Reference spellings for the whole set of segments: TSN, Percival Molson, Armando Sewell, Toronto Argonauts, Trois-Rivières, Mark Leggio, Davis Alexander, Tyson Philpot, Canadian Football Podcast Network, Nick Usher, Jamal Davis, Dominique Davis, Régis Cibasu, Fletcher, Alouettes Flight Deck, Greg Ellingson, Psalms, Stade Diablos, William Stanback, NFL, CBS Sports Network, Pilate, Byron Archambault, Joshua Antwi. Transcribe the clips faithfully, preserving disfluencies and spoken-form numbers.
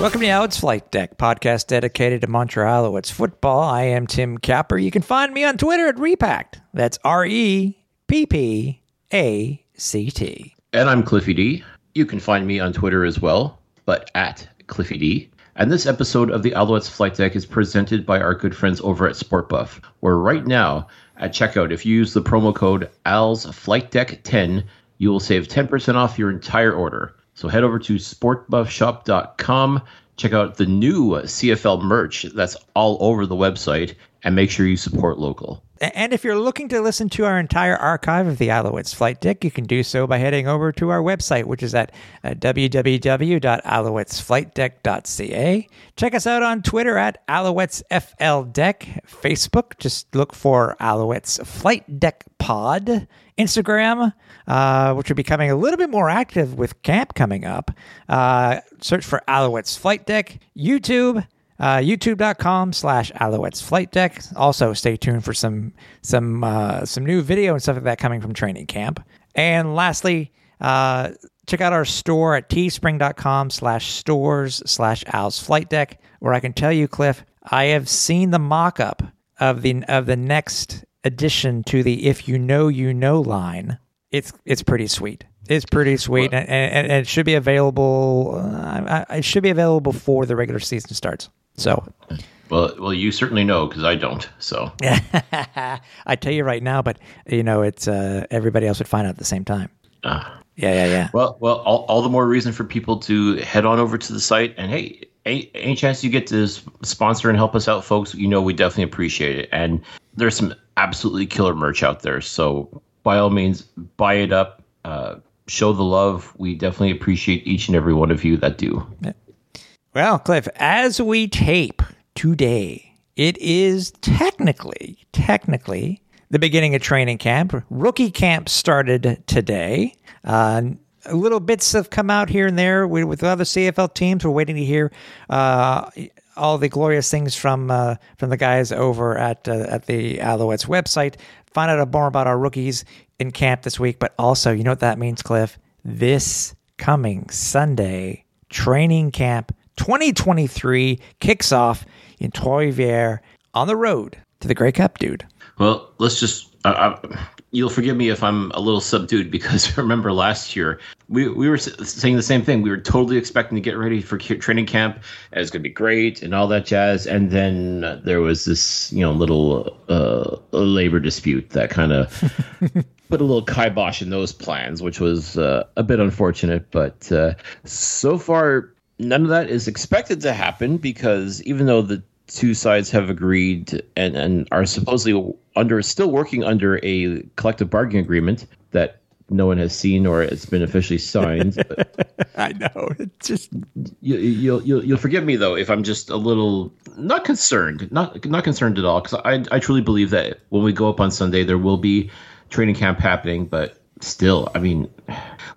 Welcome to Alouettes Flight Deck, podcast dedicated to Montreal Alouettes football. I am Tim Capper. You can find me on Twitter at Repact. That's R E P P A C T. And I'm Cliffy D. You can find me on Twitter as well, but at Cliffy D. And this episode of the Alouettes Flight Deck is presented by our good friends over at Sport Buff, where right now at checkout, if you use the promo code A L S Flight Deck ten, you will save ten percent off your entire order. So head over to sport buff shop dot com, check out the new C F L merch that's all over the website, and make sure you support local. And if you're looking to listen to our entire archive of the Alouettes Flight Deck, you can do so by heading over to our website, which is at w w w dot alouettes flight deck dot c a. Check us out on Twitter at Alouettes F L Deck. Facebook, just look for Alouettes Flight Deck Pod. Instagram, uh, which are becoming a little bit more active with camp coming up. Uh, search for Alouettes Flight Deck. YouTube, uh, youtube.com slash Alouettes Flight Deck. Also, stay tuned for some some uh, some new video and stuff like that coming from training camp. And lastly, uh, check out our store at teespring.com slash stores slash Al's Flight Deck, where I can tell you, Cliff, I have seen the mock-up of the of the next addition to the if you know you know line. It's it's pretty sweet it's pretty sweet, and, and, and it should be available uh, it should be available before the regular season starts. So well well you certainly know, because I don't, so I tell you right now, but you know, it's uh everybody else would find out at the same time. ah. yeah yeah yeah well well all, all the more reason for people to head on over to the site. And hey, Any, any chance you get to sponsor and help us out, folks, you know we definitely appreciate it. And there's some absolutely killer merch out there, so by all means, buy it up, uh, show the love. We definitely appreciate each and every one of you that do. Well, Cliff, as we tape today, it is technically, technically the beginning of training camp. Rookie camp started today. Uh Little bits have come out here and there we, with other C F L teams. We're waiting to hear uh, all the glorious things from uh, from the guys over at uh, at the Alouettes website. Find out more about our rookies in camp this week. But also, you know what that means, Cliff? This coming Sunday, training camp twenty twenty-three kicks off in Trois-Rivières on the road to the Grey Cup, dude. Well, let's just... Uh, I, you'll forgive me if I'm a little subdued, because remember last year we, we were saying the same thing. We were totally expecting to get ready for training camp, and it's going to be great and all that jazz. And then uh, there was this, you know, little uh, labor dispute that kind of put a little kibosh in those plans, which was uh, a bit unfortunate. But uh, so far, none of that is expected to happen, because even though the two sides have agreed and, and are supposedly under still working under a collective bargaining agreement that no one has seen or it's been officially signed. I know. It's just you, you'll, you'll you'll forgive me though if I'm just a little not concerned, not not concerned at all, because I I truly believe that when we go up on Sunday there will be training camp happening. But still, I mean,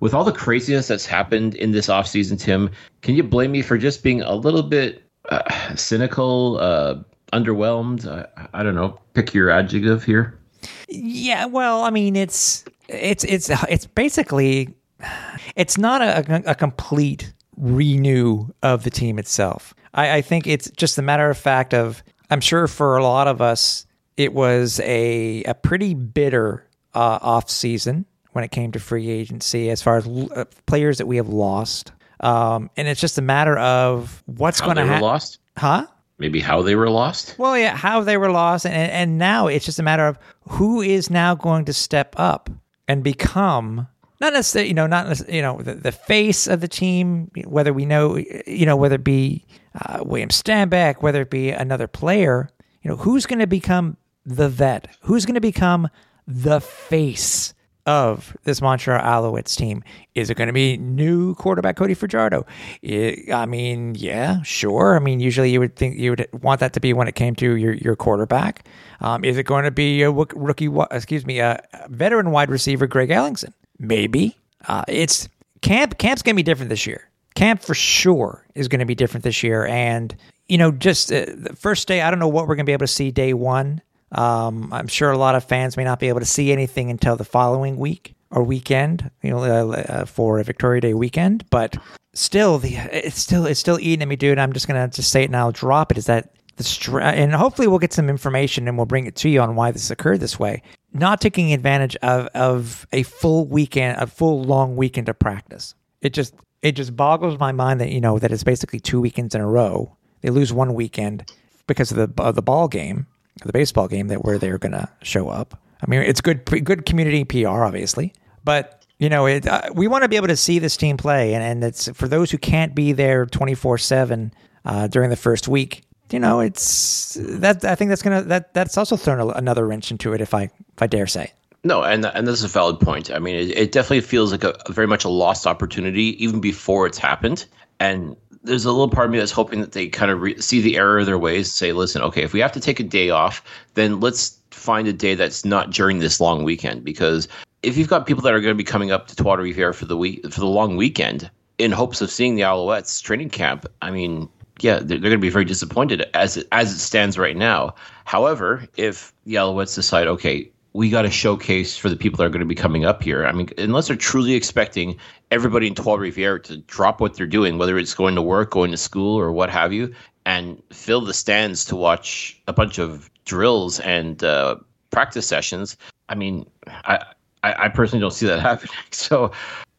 with all the craziness that's happened in this offseason, Tim, can you blame me for just being a little bit Uh, cynical, uh, underwhelmed? Uh, I don't know. Pick your adjective here. Yeah, well, I mean, it's it's it's it's basically it's not a, a complete renew of the team itself. I, I think it's just a matter of fact of, I'm sure for a lot of us, it was a a pretty bitter uh, off season when it came to free agency as far as uh, players that we have lost. Um, and it's just a matter of what's going to happen. Lost? Huh? Maybe how they were lost? Well, yeah, how they were lost. And, and now it's just a matter of who is now going to step up and become not necessarily, you know, not, you know, the, the face of the team, whether we know, you know, whether it be uh, William Stanback, whether it be another player, you know, who's going to become the vet? Who's going to become the face of this Montreal Alouettes team. Is it going to be new quarterback Cody Fajardo? It, I mean, yeah, sure. I mean, usually you would think you would want that to be when it came to your your quarterback. Um, is it going to be a rookie? Excuse me, a veteran wide receiver Greg Ellingson? Maybe. Uh, it's camp. Camp's going to be different this year. Camp for sure is going to be different this year. And you know, just uh, the first day, I don't know what we're going to be able to see day one. Um, I'm sure a lot of fans may not be able to see anything until the following week or weekend, you know, uh, uh, for a Victoria Day weekend. But still, the it's still it's still eating at me, dude. I'm just gonna just say it and I'll drop it. Is that the str- and hopefully we'll get some information and we'll bring it to you on why this occurred this way. Not taking advantage of of a full weekend, a full long weekend of practice. It just it just boggles my mind that you know that it's basically two weekends in a row. They lose one weekend because of the of the ball game. The baseball game that where they're gonna show up. I mean, it's good, good community P R, obviously. But you know, it, uh, we want to be able to see this team play, and and it's for those who can't be there twenty-four seven uh, during the first week. You know, it's that I think that's gonna that that's also thrown another wrench into it, if I if I dare say. No, and and this is a valid point. I mean, it, it definitely feels like a very much a lost opportunity even before it's happened, and. There's a little part of me that's hoping that they kind of re- see the error of their ways, say, listen, okay, if we have to take a day off, then let's find a day that's not during this long weekend. Because if you've got people that are going to be coming up to Trois-Rivières for the week for the long weekend in hopes of seeing the Alouettes training camp, I mean, yeah, they're, they're going to be very disappointed as it, as it stands right now. However, if the Alouettes decide, okay, we got to showcase for the people that are going to be coming up here. I mean, unless they're truly expecting everybody in Trois-Rivières to drop what they're doing, whether it's going to work, going to school, or what have you, and fill the stands to watch a bunch of drills and uh, practice sessions. I mean, I, I, I personally don't see that happening. So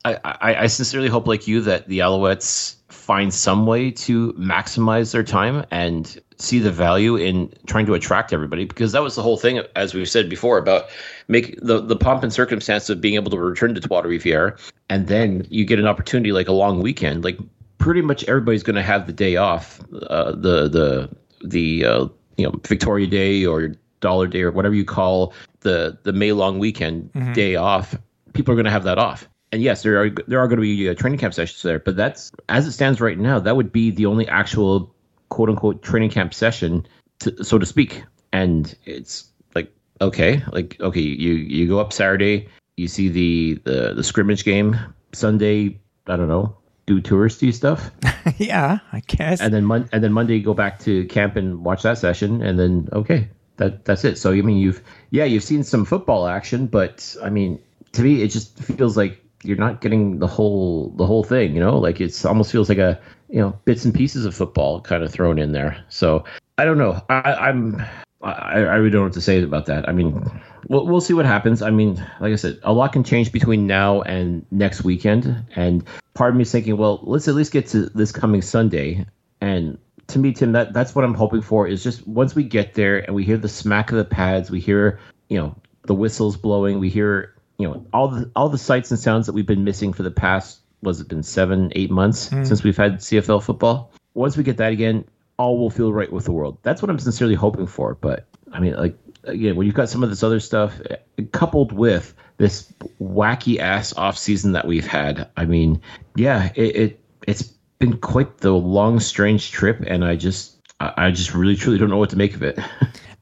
I, I, I sincerely hope, like you, that the Alouettes find some way to maximize their time and see the value in trying to attract everybody, because that was the whole thing, as we've said before, about make the, the pomp and circumstance of being able to return to Trois-Rivières, and then you get an opportunity like a long weekend. Like pretty much everybody's going to have the day off, uh, the the the uh, you know Victoria Day or Dollar Day or whatever you call the the May long weekend mm-hmm. day off. People are going to have that off. And yes, there are there are going to be uh, training camp sessions there, but that's as it stands right now. That would be the only actual "quote unquote" training camp session, to, so to speak. And it's like okay, like okay, you you go up Saturday, you see the the, the scrimmage game Sunday. I don't know, do touristy stuff. Yeah, I guess. And then mon- and then Monday, you go back to camp and watch that session, and then okay, that that's it. So I mean, you've yeah, you've seen some football action, but I mean, to me, it just feels like. You're not getting the whole the whole thing, you know, like it's almost feels like a, you know, bits and pieces of football kind of thrown in there. So I don't know. I, I'm I, I really don't know what to say about that. I mean, we'll, we'll see what happens. I mean, like I said, a lot can change between now and next weekend. And part of me is thinking, well, let's at least get to this coming Sunday. And to me, Tim, that that's what I'm hoping for is just once we get there and we hear the smack of the pads, we hear, you know, the whistles blowing, we hear. You know, all the all the sights and sounds that we've been missing for the past, was it been seven, eight months mm. since we've had C F L football. Once we get that again, all will feel right with the world. That's what I'm sincerely hoping for. But, I mean, like, again, when you've got some of this other stuff coupled with this wacky-ass offseason that we've had, I mean, yeah, it, it, it's been quite the long, strange trip, and I just, I just really, truly don't know what to make of it.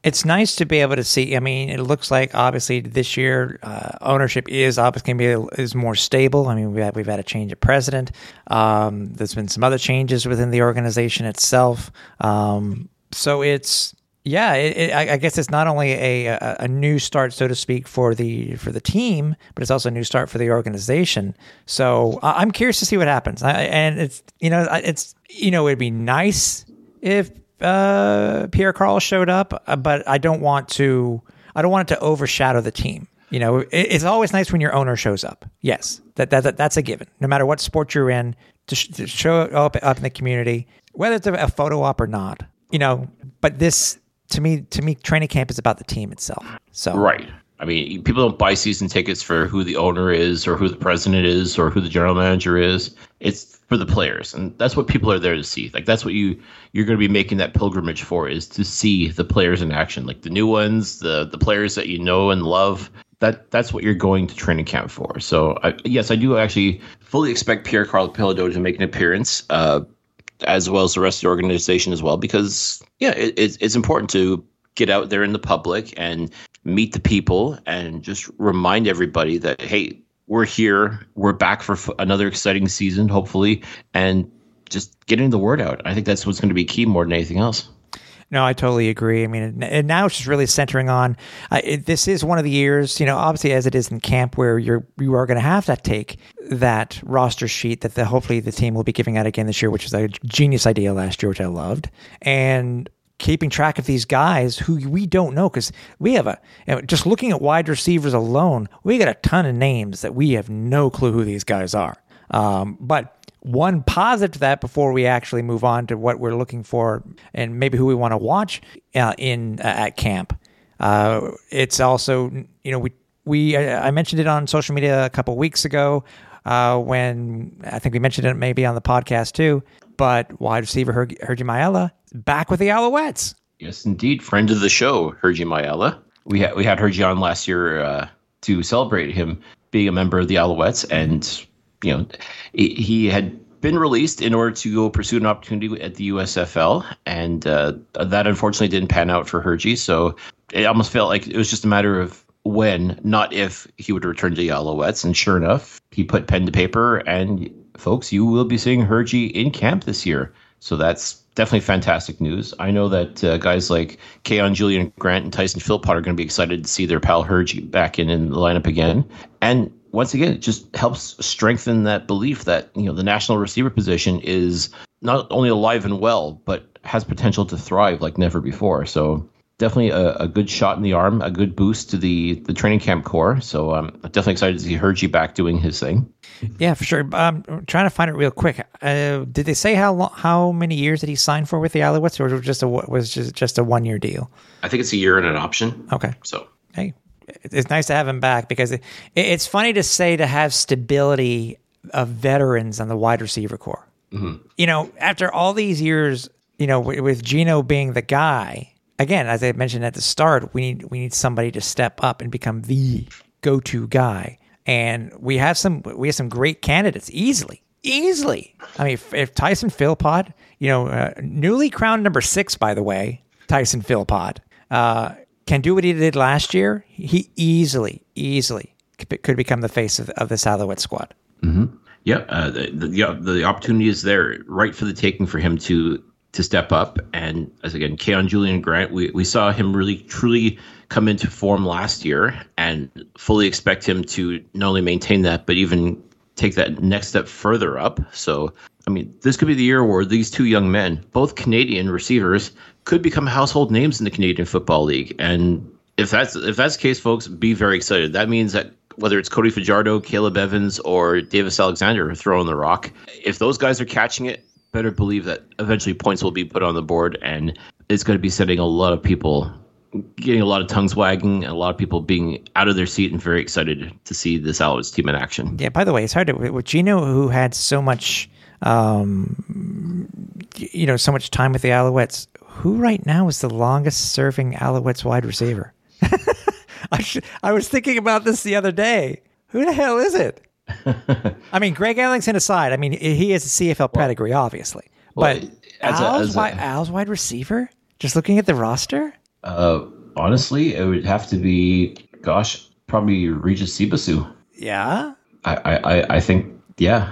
It's nice to be able to see. I mean, it looks like obviously this year uh, ownership is obviously going to be is more stable. I mean, we've had, we've had a change of president. Um, there's been some other changes within the organization itself. Um, so it's yeah. It, it, I guess it's not only a, a a new start, so to speak, for the for the team, but it's also a new start for the organization. So I, I'm curious to see what happens. I, and it's you know it's you know it'd be nice if. Uh, Pierre Karl showed up, but I don't want to. I don't want it to overshadow the team. You know, it, it's always nice when your owner shows up. Yes, that, that, that that's a given. No matter what sport you're in, to, sh- to show up up in the community, whether it's a, a photo op or not. You know, but this to me, to me, training camp is about the team itself. So right. I mean, people don't buy season tickets for who the owner is or who the president is or who the general manager is. It's for the players. And that's what people are there to see. Like, that's what you, you're going to be making that pilgrimage for, is to see the players in action. Like, the new ones, the the players that you know and love, that that's what you're going to training camp for. So I, yes, I do actually fully expect Pierre Karl Péladeau to make an appearance, uh, as well as the rest of the organization as well, because yeah, it, it's, it's important to get out there in the public and meet the people and just remind everybody that, hey, we're here, we're back for f- another exciting season, hopefully, and just getting the word out. I think that's what's going to be key more than anything else. No, I totally agree. I mean, and now it's just really centering on, uh, it, this is one of the years, you know, obviously as it is in camp, where you're, you are going to have to take that roster sheet that the, hopefully the team will be giving out again this year, which was a genius idea last year, which I loved. And keeping track of these guys who we don't know, because we have a, you know, just looking at wide receivers alone, we got a ton of names that we have no clue who these guys are. Um, but one positive to that before we actually move on to what we're looking for and maybe who we want to watch uh, in uh, at camp. Uh, it's also, you know, we we I mentioned it on social media a couple of weeks ago uh, when I think we mentioned it maybe on the podcast too. But wide receiver Her- Herjie Mbella back with the Alouettes. Yes, indeed, friend of the show Herjie Mbella. We had we had Herjie on last year uh, to celebrate him being a member of the Alouettes and. You know, he had been released in order to go pursue an opportunity at the U S F L, and uh, that unfortunately didn't pan out for Herjie. So it almost felt like it was just a matter of when, not if, he would return to the Alouettes. And sure enough, he put pen to paper, and folks, you will be seeing Herjie in camp this year. So that's definitely fantastic news. I know that uh, guys like Kaion Julien-Grant and Tyson Philpot are going to be excited to see their pal Herjie back in, in the lineup again. And once again, it just helps strengthen that belief that, you know, the national receiver position is not only alive and well, but has potential to thrive like never before. So definitely a, a good shot in the arm, a good boost to the, the training camp core. So I'm um, definitely excited to see Herjie back doing his thing. Yeah, for sure. I'm trying to find it real quick. Uh, did they say how long, how many years did he sign for with the Alouettes, or was it just a, was just, just a one year deal? I think it's a year and an option. Okay. So, hey. It's nice to have him back because it, it's funny to say to have stability of veterans on the wide receiver corps. Mm-hmm. You know, after all these years, you know, w- with Geno being the guy, again, as I mentioned at the start, we need we need somebody to step up and become the go-to guy. And we have some we have some great candidates easily, easily. I mean, if, if Tyson Philpot, you know, uh, newly crowned number six, by the way, Tyson Philpot, uh, can do what he did last year, he easily, easily could become the face of, of this Alouette squad. Mm-hmm. Yeah, uh, the, the, yeah, the opportunity is there, right for the taking for him to to step up. And as again, Kaion Julien-Grant, we, we saw him really truly come into form last year, and fully expect him to not only maintain that, but even take that next step further up. So, I mean, this could be the year where these two young men, both Canadian receivers, could become household names in the Canadian Football League. And if that's if that's the case, folks, be very excited. That means that whether it's Cody Fajardo, Caleb Evans, or Davis Alexander throwing the rock, if those guys are catching it, better believe that eventually points will be put on the board, and it's going to be setting a lot of people, getting a lot of tongues wagging, and a lot of people being out of their seat and very excited to see this Alouettes team in action. Yeah, by the way, it's hard to... With Geno, who had so much... Um, you know, so much time with the Alouettes. Who right now is the longest serving Alouettes wide receiver? I should, I was thinking about this the other day. Who the hell is it? I mean, Greg Ellingson aside, I mean, he is a C F L pedigree, well, obviously. Well, but as Al's, a, as a, Al's wide receiver? Just looking at the roster? Uh, honestly, it would have to be, gosh, probably Régis Cibasu. Yeah? I, I, I think... Yeah.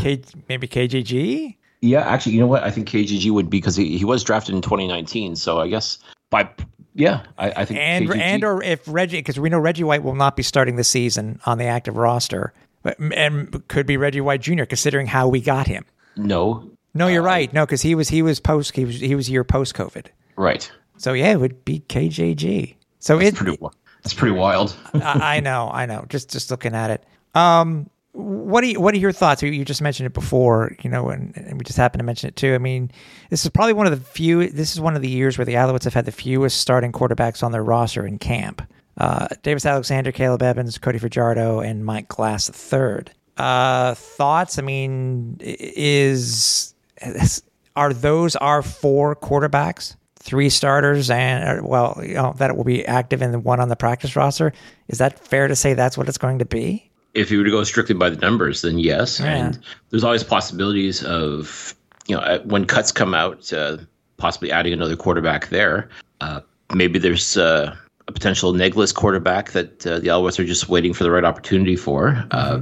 K- K- maybe K J G? Yeah, actually, you know what? I think K J G would be, because he, he was drafted in twenty nineteen. So I guess by, yeah, I, I think and K J G. And or if Reggie, because we know Reggie White will not be starting the season on the active roster, but, and could be Reggie White Junior considering how we got him. No. No, you're uh, right. No, because he was, he was post, he was, he was year post-COVID. Right. So yeah, it would be K J G. So it's pretty, that's pretty wild. I, I know, I know. Just, just looking at it. Um, What are you, what are your thoughts? You just mentioned it before, you know, and, and we just happened to mention it too. I mean, this is probably one of the few. This is one of the years where the Alouettes have had the fewest starting quarterbacks on their roster in camp. Uh, Davis Alexander, Caleb Evans, Cody Fajardo, and Mike Glass the third. Uh, thoughts? I mean, is, is are those our four quarterbacks three starters and, well, you know, that it will be active and one on the practice roster. Is that fair to say that's what it's going to be? If you were to go strictly by the numbers, then yes. Yeah. And there's always possibilities of, you know, when cuts come out, uh, possibly adding another quarterback there. Uh, maybe there's uh, a potential Negless quarterback that uh, the Alouettes are just waiting for the right opportunity for. Mm-hmm. Uh,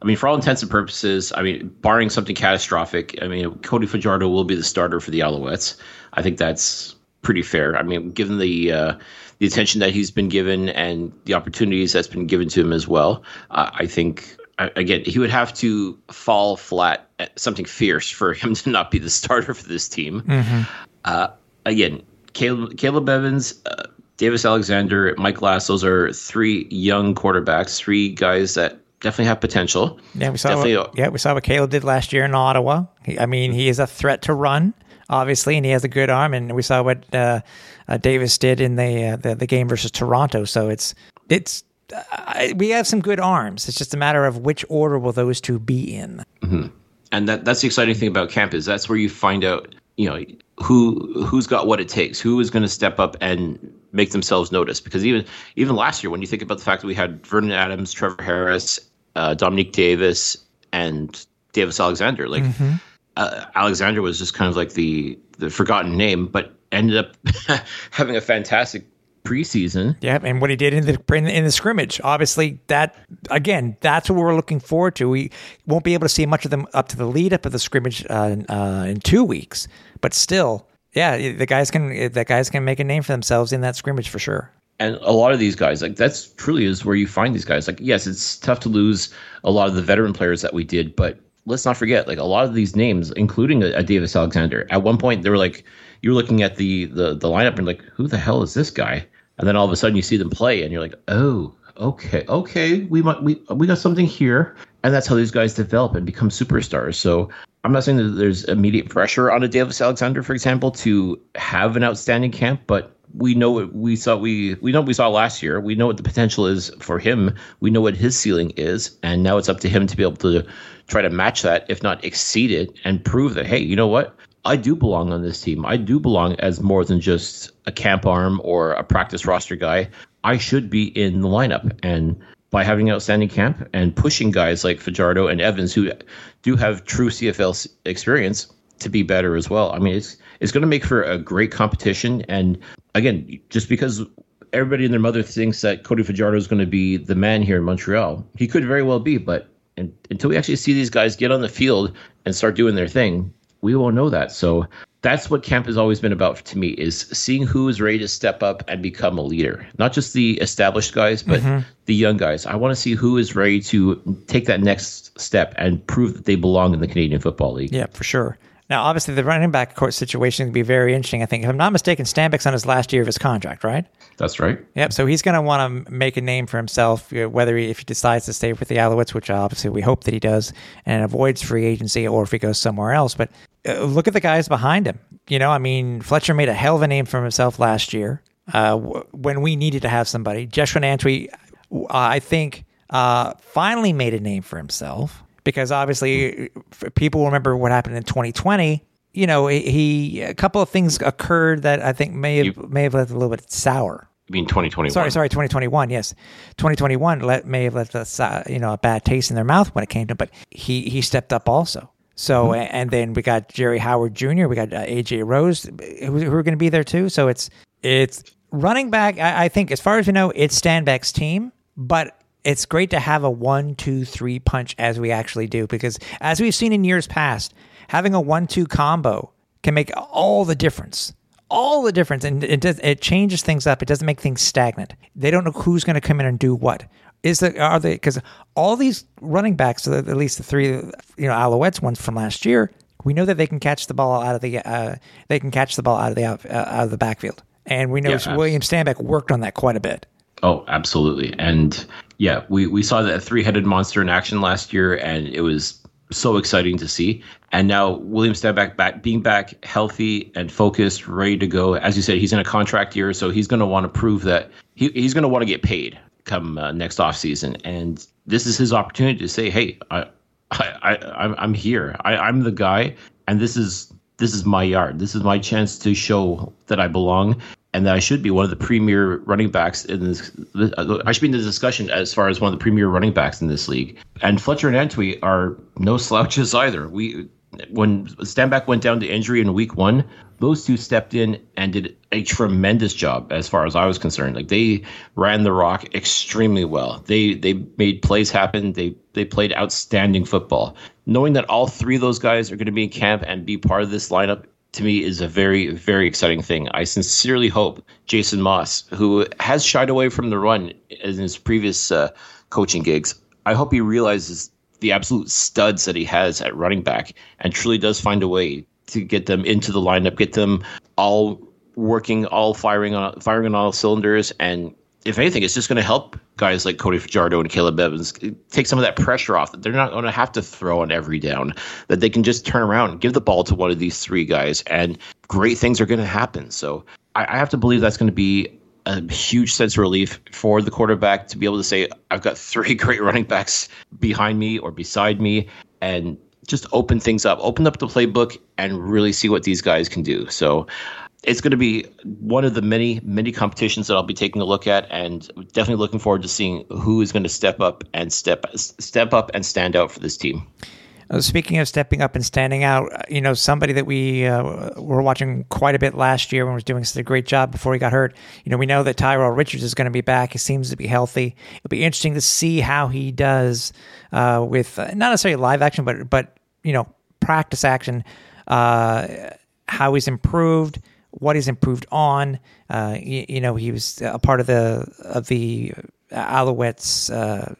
I mean, for all intents and purposes, I mean, barring something catastrophic, I mean, Cody Fajardo will be the starter for the Alouettes. I think that's pretty fair. I mean, given the uh, the attention that he's been given and the opportunities that's been given to him as well, uh, I think, again, he would have to fall flat at something fierce for him to not be the starter for this team. Mm-hmm. Uh, again, Caleb, Caleb Evans, uh, Davis Alexander, Mike Glass, those are three young quarterbacks, three guys that definitely have potential. Yeah, we saw. Definitely, what, yeah, we saw what Caleb did last year in Ottawa. He, I mean, he is a threat to run, obviously, and he has a good arm. And we saw what uh, uh, Davis did in the, uh, the the game versus Toronto. So it's it's uh, we have some good arms. It's just a matter of which order will those two be in. Mm-hmm. And that that's the exciting thing about camp is that's where you find out, you know, who who's got what it takes, who is going to step up and make themselves notice. Because even even last year, when you think about the fact that we had Vernon Adams, Trevor Harris, uh, Dominique Davis, and Davis Alexander, like mm-hmm. uh, Alexander was just kind of like the the forgotten name, but ended up having a fantastic preseason. Yeah, and what he did in the in, in the scrimmage, obviously, that again, that's what we're looking forward to. We won't be able to see much of them up to the lead up of the scrimmage uh, uh, in two weeks, but still. Yeah, the guys can the guys can make a name for themselves in that scrimmage for sure. And a lot of these guys, like that's truly is where you find these guys. Like, yes, it's tough to lose a lot of the veteran players that we did, but let's not forget, like a lot of these names, including a, a Davis Alexander. At one point, they were like, you were looking at the the the lineup and like, who the hell is this guy? And then all of a sudden, you see them play, and you're like, oh, okay, okay, we might, we we got something here. And that's how these guys develop and become superstars. So I'm not saying that there's immediate pressure on a Davis Alexander, for example, to have an outstanding camp, but we know what we saw. We we know what we saw last year. We know what the potential is for him. We know what his ceiling is, and now it's up to him to be able to try to match that, if not exceed it, and prove that, hey, you know what? I do belong on this team. I do belong as more than just a camp arm or a practice roster guy. I should be in the lineup, and by having an outstanding camp and pushing guys like Fajardo and Evans, who do have true C F L experience, to be better as well. I mean, it's it's going to make for a great competition. And again, just because everybody and their mother thinks that Cody Fajardo is going to be the man here in Montreal, he could very well be. But and, until we actually see these guys get on the field and start doing their thing, we won't know that. So that's what camp has always been about to me, is seeing who is ready to step up and become a leader. Not just the established guys, but mm-hmm. the young guys. I want to see who is ready to take that next step and prove that they belong in the Canadian Football League. Yeah, for sure. Now, obviously, the running back court situation can be very interesting, I think. If I'm not mistaken, Stanback's on his last year of his contract, right? That's right. Yep, so he's going to want to make a name for himself, whether he, if he decides to stay with the Alouettes, which obviously we hope that he does, and avoids free agency, or if he goes somewhere else. But look at the guys behind him. You know, I mean, Fletcher made a hell of a name for himself last year uh, when we needed to have somebody. Jeshwin Antwi, I think, uh, finally made a name for himself because obviously people remember what happened in twenty twenty. You know, he a couple of things occurred that I think may have you, may have left a little bit sour. You mean twenty twenty-one? Sorry, sorry, twenty twenty-one. Yes, twenty twenty-one let, may have left a you know a bad taste in their mouth when it came to him, but he he stepped up also. So, and then we got Jerry Howard Junior, we got uh, A J Rose, who, who are going to be there too. So it's it's running back, I, I think, as far as we know, it's Stanback's team, but it's great to have a one, two, three punch as we actually do, because as we've seen in years past, having a one, two combo can make all the difference. All the difference, and it does, it changes things up. It doesn't make things stagnant. They don't know who's going to come in and do what. Is there, are they, because all these running backs, at least the three, you know, Alouettes ones from last year, we know that they can catch the ball out of the uh, they can catch the ball out of the out, uh, out of the backfield, and we know yeah, William Stanback worked on that quite a bit. Oh, absolutely, and yeah, we we saw that three-headed monster in action last year, and it was so exciting to see. And now William Stanback back, being back healthy and focused, ready to go. As you said, he's in a contract year, so he's going to want to prove that he, he's going to want to get paid come uh, next offseason. And this is his opportunity to say, hey, I, I, I, I'm here. I, I'm the guy. And this is this is my yard. This is my chance to show that I belong and that I should be one of the premier running backs in this. I should be in the discussion as far as one of the premier running backs in this league. And Fletcher and Antwi are no slouches either. We, when Stanback went down to injury in week one, those two stepped in and did a tremendous job as far as I was concerned. Like, they ran the rock extremely well. They they made plays happen. They they played outstanding football. Knowing that all three of those guys are going to be in camp and be part of this lineup, to me, is a very, very exciting thing. I sincerely hope Jason Maas, who has shied away from the run in his previous uh, coaching gigs, I hope he realizes the absolute studs that he has at running back and truly does find a way to get them into the lineup, get them all working, all firing on firing on all cylinders. And if anything, it's just going to help guys like Cody Fajardo and Caleb Evans take some of that pressure off, that they're not going to have to throw on every down, that they can just turn around and give the ball to one of these three guys, and great things are going to happen. So I, I have to believe that's going to be a huge sense of relief for the quarterback to be able to say, I've got three great running backs behind me or beside me, and just open things up, open up the playbook and really see what these guys can do. So it's going to be one of the many, many competitions that I'll be taking a look at, and definitely looking forward to seeing who is going to step up and step, step up and stand out for this team. Speaking of stepping up and standing out, you know, somebody that we uh, were watching quite a bit last year when was doing such a great job before he got hurt. You know, we know that Tyrell Richards is going to be back. He seems to be healthy. It'll be interesting to see how he does uh, with uh, not necessarily live action, but, but you know, practice action, uh, how he's improved, what he's improved on. Uh, you, you know, he was a part of the of the Alouettes uh,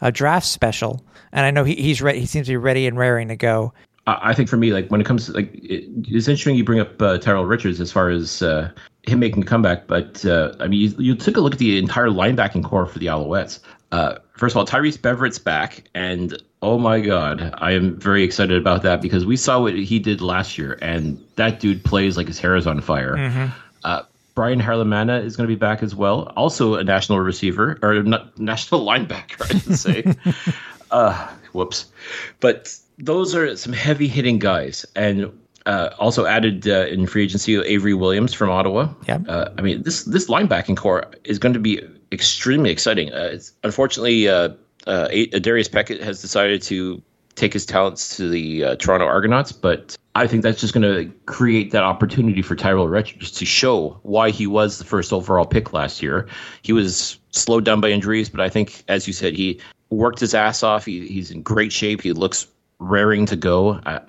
uh, draft special. And I know he he's re- he seems to be ready and raring to go. I think for me, like when it comes to like, it, it's interesting you bring up uh, Tyrell Richards as far as uh, him making a comeback. But uh, I mean, you, you took a look at the entire linebacking core for the Alouettes. Uh, first of all, Tyrese Beverett's back, and oh my God, I am very excited about that because we saw what he did last year, and that dude plays like his hair is on fire. Mm-hmm. Uh, Brian Harelimana is going to be back as well, also a national receiver or not, national linebacker, I should say. Uh, whoops. But those are some heavy hitting guys. And uh, also added uh, in free agency, Avery Williams from Ottawa. Yeah. Uh, I mean, this, this linebacking core is going to be extremely exciting. Uh, it's, unfortunately, uh, uh, Darius Peckett has decided to take his talents to the uh, Toronto Argonauts. But I think that's just going to create that opportunity for Tyrell Richards to show why he was the first overall pick last year. He was slowed down by injuries, but I think, as you said, he worked his ass off. He, he's in great shape. He looks raring to go. I,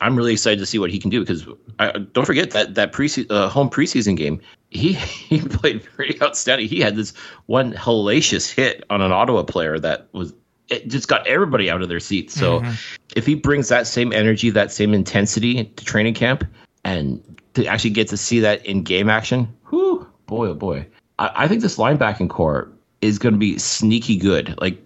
I'm really excited to see what he can do because I, don't forget that that pre-se- uh, home preseason game, he, he played very outstanding. He had this one hellacious hit on an Ottawa player that was it just got everybody out of their seats. So mm-hmm. if he brings that same energy, that same intensity to training camp and to actually get to see that in game action, whew, boy, oh boy. I, I think this linebacking core is going to be sneaky good. Like,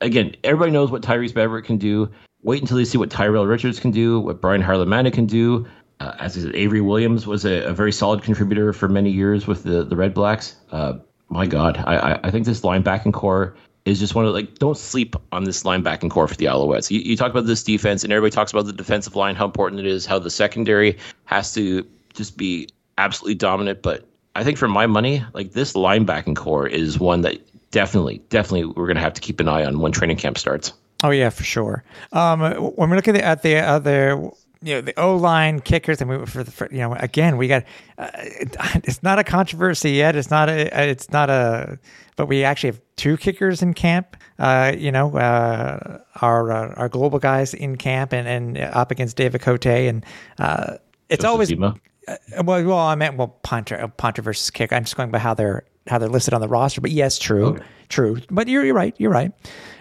again, everybody knows what Tyrese Beverett can do. Wait until they see what Tyrell Richards can do, what Brian Harelimana can do. Uh, as I said, Avery Williams was a, a very solid contributor for many years with the, the Red Blacks. Uh, my God, I, I think this linebacking core is just one of, like, don't sleep on this linebacking core for the Alouettes. You, you talk about this defense, and everybody talks about the defensive line, how important it is, how the secondary has to just be absolutely dominant. But I think for my money, like, this linebacking core is one that Definitely, definitely we're going to have to keep an eye on when training camp starts. Oh, yeah, for sure. Um, when we look at the, at the other, you know, the O-line kickers, and we for the, for, you know, again, we got, uh, it, it's not a controversy yet. It's not a, it's not a, but we actually have two kickers in camp, uh, you know, uh, our, uh, our global guys in camp and, and up against David Côté. And uh, it's Joseph always, uh, well, well, I meant, well, punter, punter versus kicker. I'm just going by how they're, how they're listed on the roster, but yes, true, okay. true. But you're, you're right, you're right.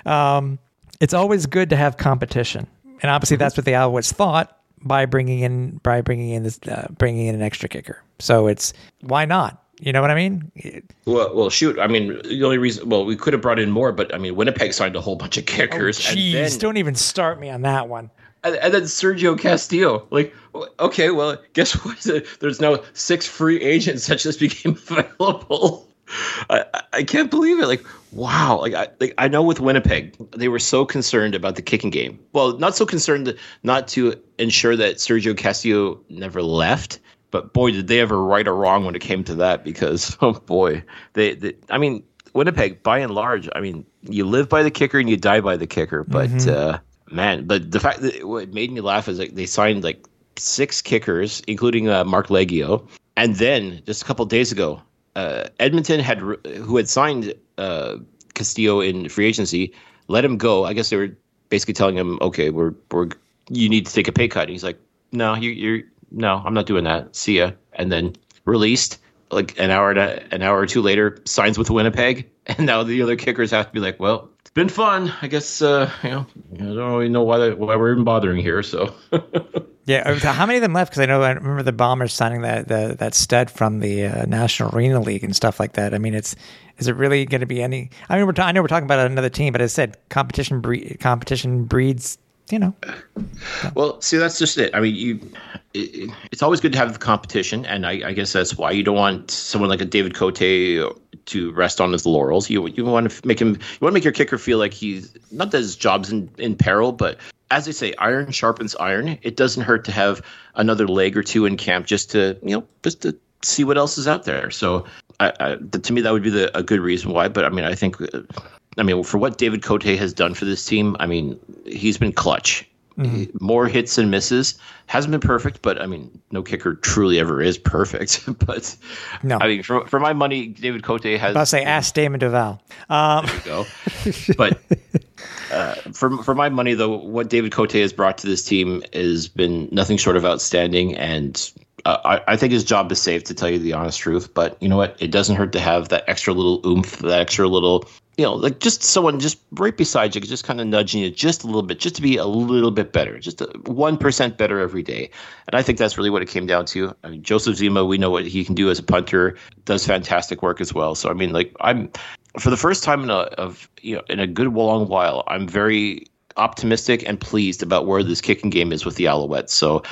Um, it's always good to have competition, and obviously mm-hmm. that's what the Alouettes thought by bringing in by bringing in this uh, bringing in an extra kicker. So it's why not? You know what I mean? Well, well, shoot. I mean, the only reason, well, we could have brought in more, but I mean, Winnipeg signed a whole bunch of kickers. Oh, geez, and then, don't even start me on that one. And, and then Sergio Castillo, like, okay, well, guess what? There's now six free agents that just became available. I, I can't believe it. Like, wow. Like I, like, I know with Winnipeg, they were so concerned about the kicking game. Well, not so concerned that, not to ensure that Sergio Castillo never left, but boy, did they ever right or wrong when it came to that, because, oh boy, they, they I mean, Winnipeg, by and large, I mean, you live by the kicker and you die by the kicker, but mm-hmm. uh, man, but the fact that what made me laugh is like they signed like six kickers, including uh, Mark Leggio. And then just a couple of days ago, uh, Edmonton had who had signed uh, Castillo in free agency, let him go. I guess they were basically telling him, okay, we're we're you need to take a pay cut. And he's like, no, you you're no, I'm not doing that. See ya. And then released like an hour to, an hour or two later, signs with Winnipeg, and now the other kickers have to be like, well, it's been fun. I guess uh, you know, I don't really know why that, why we're even bothering here. So. Yeah, how many of them left? Because I know I remember the Bombers signing that the, that stud from the uh, National Arena League and stuff like that. I mean, it's is it really going to be any? I mean, we're t- I know we're talking about another team, but as I said, competition bre- competition breeds, you know. So. Well, see, that's just it. I mean, you it, it's always good to have the competition, and I, I guess that's why you don't want someone like a David Côté to rest on his laurels. You you want to make him you want to make your kicker feel like he's not that his job's in, in peril, but. As they say, iron sharpens iron. It doesn't hurt to have another leg or two in camp just to, you know, just to see what else is out there. So I, I, to me, that would be the, a good reason why. But I mean, I think, I mean, for what David Côté has done for this team, I mean, he's been clutch. Mm-hmm. More hits than misses. Hasn't been perfect, but I mean, no kicker truly ever is perfect. But no, I mean, for, for my money, David Côté has. I say, ask Damon Duval. Um, there you go. But uh, for for my money, though, what David Côté has brought to this team has been nothing short of outstanding, and uh, I, I think his job is safe, to tell you the honest truth. But you know what? It doesn't hurt to have that extra little oomph, that extra little. You know, like just someone just right beside you, just kind of nudging you just a little bit, just to be a little bit better, just one percent better every day. And I think that's really what it came down to. I mean, Joseph Zima, we know what he can do as a punter, does fantastic work as well. So, I mean, like I'm for the first time in a, of, you know, in a good long while, I'm very optimistic and pleased about where this kicking game is with the Alouettes. So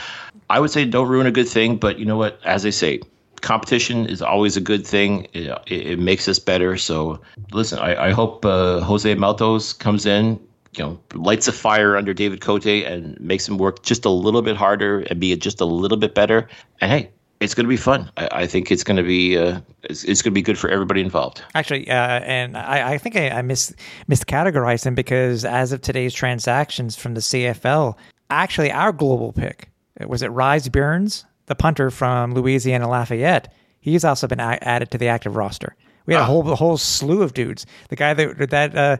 I would say don't ruin a good thing. But you know what, as I say, competition is always a good thing. It, it makes us better. So listen, I, I hope uh, Jose Maltos comes in, you know, lights a fire under David Côté and makes him work just a little bit harder and be just a little bit better. And hey, it's going to be fun. I, I think it's going to be uh, it's, it's going to be good for everybody involved. Actually, uh, and I, I think I, I mis miscategorized him, because as of today's transactions from the C F L, actually our global pick was it Rhys Byrnes. The punter from Louisiana Lafayette, he's also been a- added to the active roster. We had a whole a whole slew of dudes. The guy that that uh,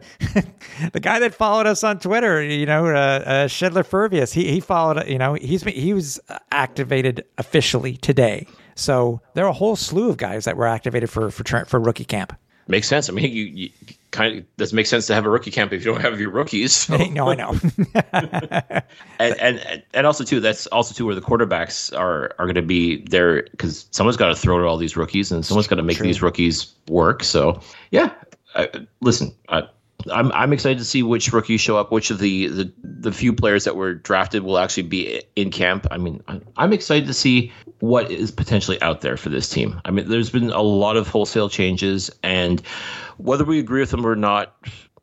the guy that followed us on Twitter, you know, uh, uh, Shedler Fervius, he he followed. You know, he's he was activated officially today. So there are a whole slew of guys that were activated for for for rookie camp. Makes sense. I mean, you, you kind of does make sense to have a rookie camp if you don't have your rookies. So. No, I know. and, and and also too, that's also too where the quarterbacks are are going to be there, because someone's got to throw to all these rookies and someone's got to make True. these rookies work. So yeah, I, listen, I, I'm I'm excited to see which rookies show up, which of the, the the few players that were drafted will actually be in camp. I mean, I'm excited to see what is potentially out there for this team. I mean, there's been a lot of wholesale changes, and whether we agree with them or not,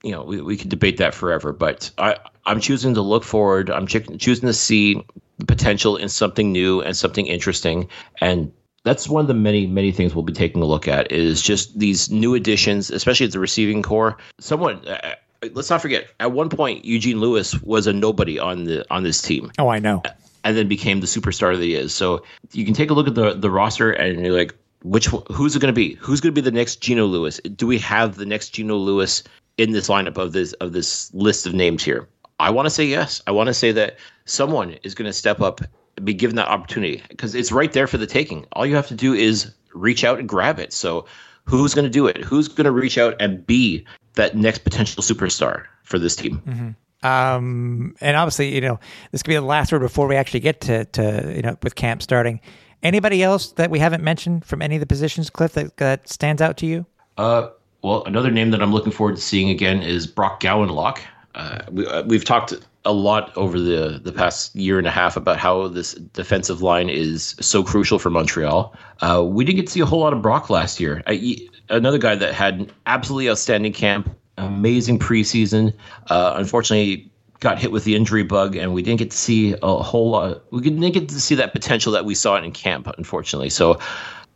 you know, we, we could debate that forever. But I, I'm choosing to look forward. I'm ch- choosing to see the potential in something new and something interesting. And that's one of the many, many things we'll be taking a look at, is just these new additions, especially at the receiving core. Someone, uh, let's not forget, at one point, Eugene Lewis was a nobody on the on this team. Oh, I know. And then became the superstar that he is. So you can take a look at the, the roster and you're like, which who's it going to be? Who's going to be the next Geno Lewis? Do we have the next Geno Lewis in this lineup of this of this list of names here? I want to say yes. I want to say that someone is going to step up and be given that opportunity, because it's right there for the taking. All you have to do is reach out and grab it. So who's going to do it? Who's going to reach out and be that next potential superstar for this team? Mm-hmm. Um, and obviously, you know, this could be the last word before we actually get to, to, you know, with camp starting. Anybody else that we haven't mentioned from any of the positions, Cliff, that, that stands out to you? Uh, well, another name that I'm looking forward to seeing again is Brock Gowanlock. Uh, we, uh, we've talked a lot over the, the past year and a half about how this defensive line is so crucial for Montreal. Uh, we didn't get to see a whole lot of Brock last year. I, another guy that had an absolutely outstanding camp, amazing preseason. Uh, unfortunately, got hit with the injury bug, and we didn't get to see a whole lot. We didn't get to see that potential that we saw in camp, unfortunately. So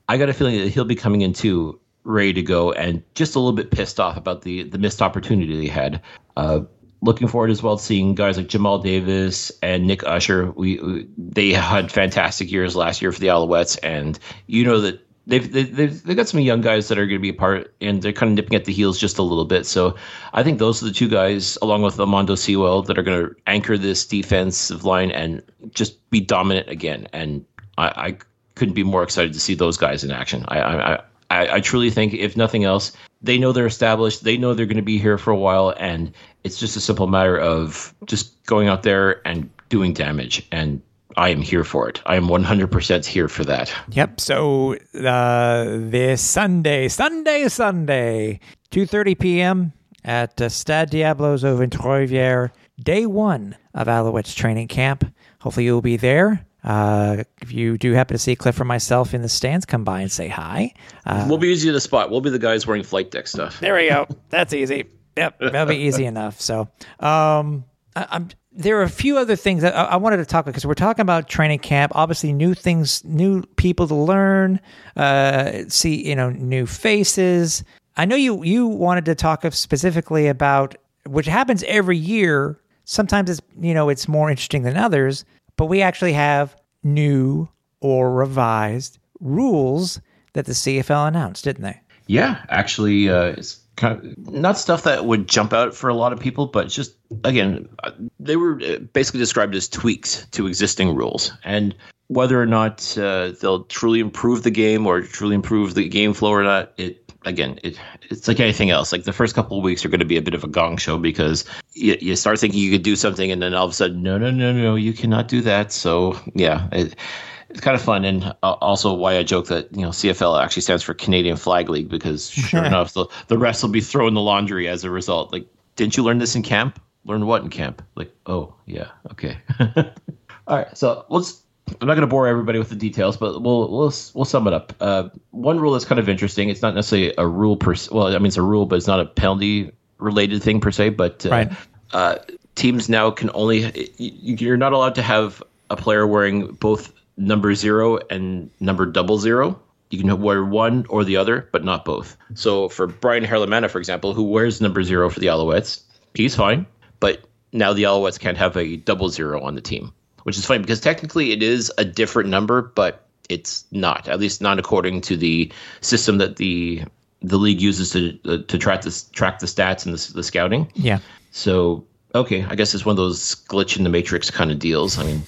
I got a feeling that he'll be coming in too, ready to go, and just a little bit pissed off about the the missed opportunity they had. Uh, looking forward as well to seeing guys like Jamal Davis and Nick Usher. We, we they had fantastic years last year for the Alouettes, and you know that they've they, they've they've got some young guys that are going to be a part, and they're kind of nipping at the heels just a little bit. So I think those are the two guys, along with Armando Sewell, that are going to anchor this defensive line and just be dominant again. And I, I couldn't be more excited to see those guys in action. I I. I I, I truly think, if nothing else, they know they're established. They know they're going to be here for a while, and it's just a simple matter of just going out there and doing damage. And I am here for it. I am one hundred percent here for that. Yep. So uh, this Sunday, Sunday, Sunday, two thirty p.m. at uh, Stade Diablos over in Trois-Rivières, day one of Alouettes training camp. Hopefully you'll be there. Uh, if you do happen to see Cliff or myself in the stands, come by and say hi. Uh, we'll be easy to spot. We'll be the guys wearing flight deck stuff. There we go. That's easy. Yep, that'll be easy enough. So um, I, I'm, there are a few other things that I, I wanted to talk about, because we're talking about training camp, obviously new things, new people to learn, uh, see, you know, new faces. I know you, you wanted to talk specifically about, which happens every year. Sometimes it's, you know, it's more interesting than others. But we actually have new or revised rules that the C F L announced, didn't they? Yeah, actually, uh, it's kind of not stuff that would jump out for a lot of people, but just, again, they were basically described as tweaks to existing rules. And whether or not uh, they'll truly improve the game or truly improve the game flow or not, it Again, it, it's like anything else. Like the first couple of weeks are going to be a bit of a gong show, because you, you start thinking you could do something, and then all of a sudden, no, no, no, no, you cannot do that. So yeah, it, it's kind of fun, and also why I joke that, you know, C F L actually stands for Canadian Flag League, because sure enough, the, the refs will be throwing the laundry as a result. Like, didn't you learn this in camp? Learn what in camp? Like, oh yeah, okay. All right, so let's. I'm not going to bore everybody with the details, but we'll we'll we'll sum it up. Uh, one rule that's kind of interesting. It's not necessarily a rule per se. Well, I mean, it's a rule, but it's not a penalty-related thing per se. But uh, right. uh, teams now can only – you're not allowed to have a player wearing both number zero and number double zero. You can wear one or the other, but not both. So for Brian Harelimana, for example, who wears number zero for the Alouettes, he's fine. But now the Alouettes can't have a double zero on the team. Which is funny, because technically it is a different number, but it's not, at least not according to the system that the the league uses to uh, to track this track the stats and the, the scouting. Yeah. So okay, I guess it's one of those glitch in the matrix kind of deals. I mean,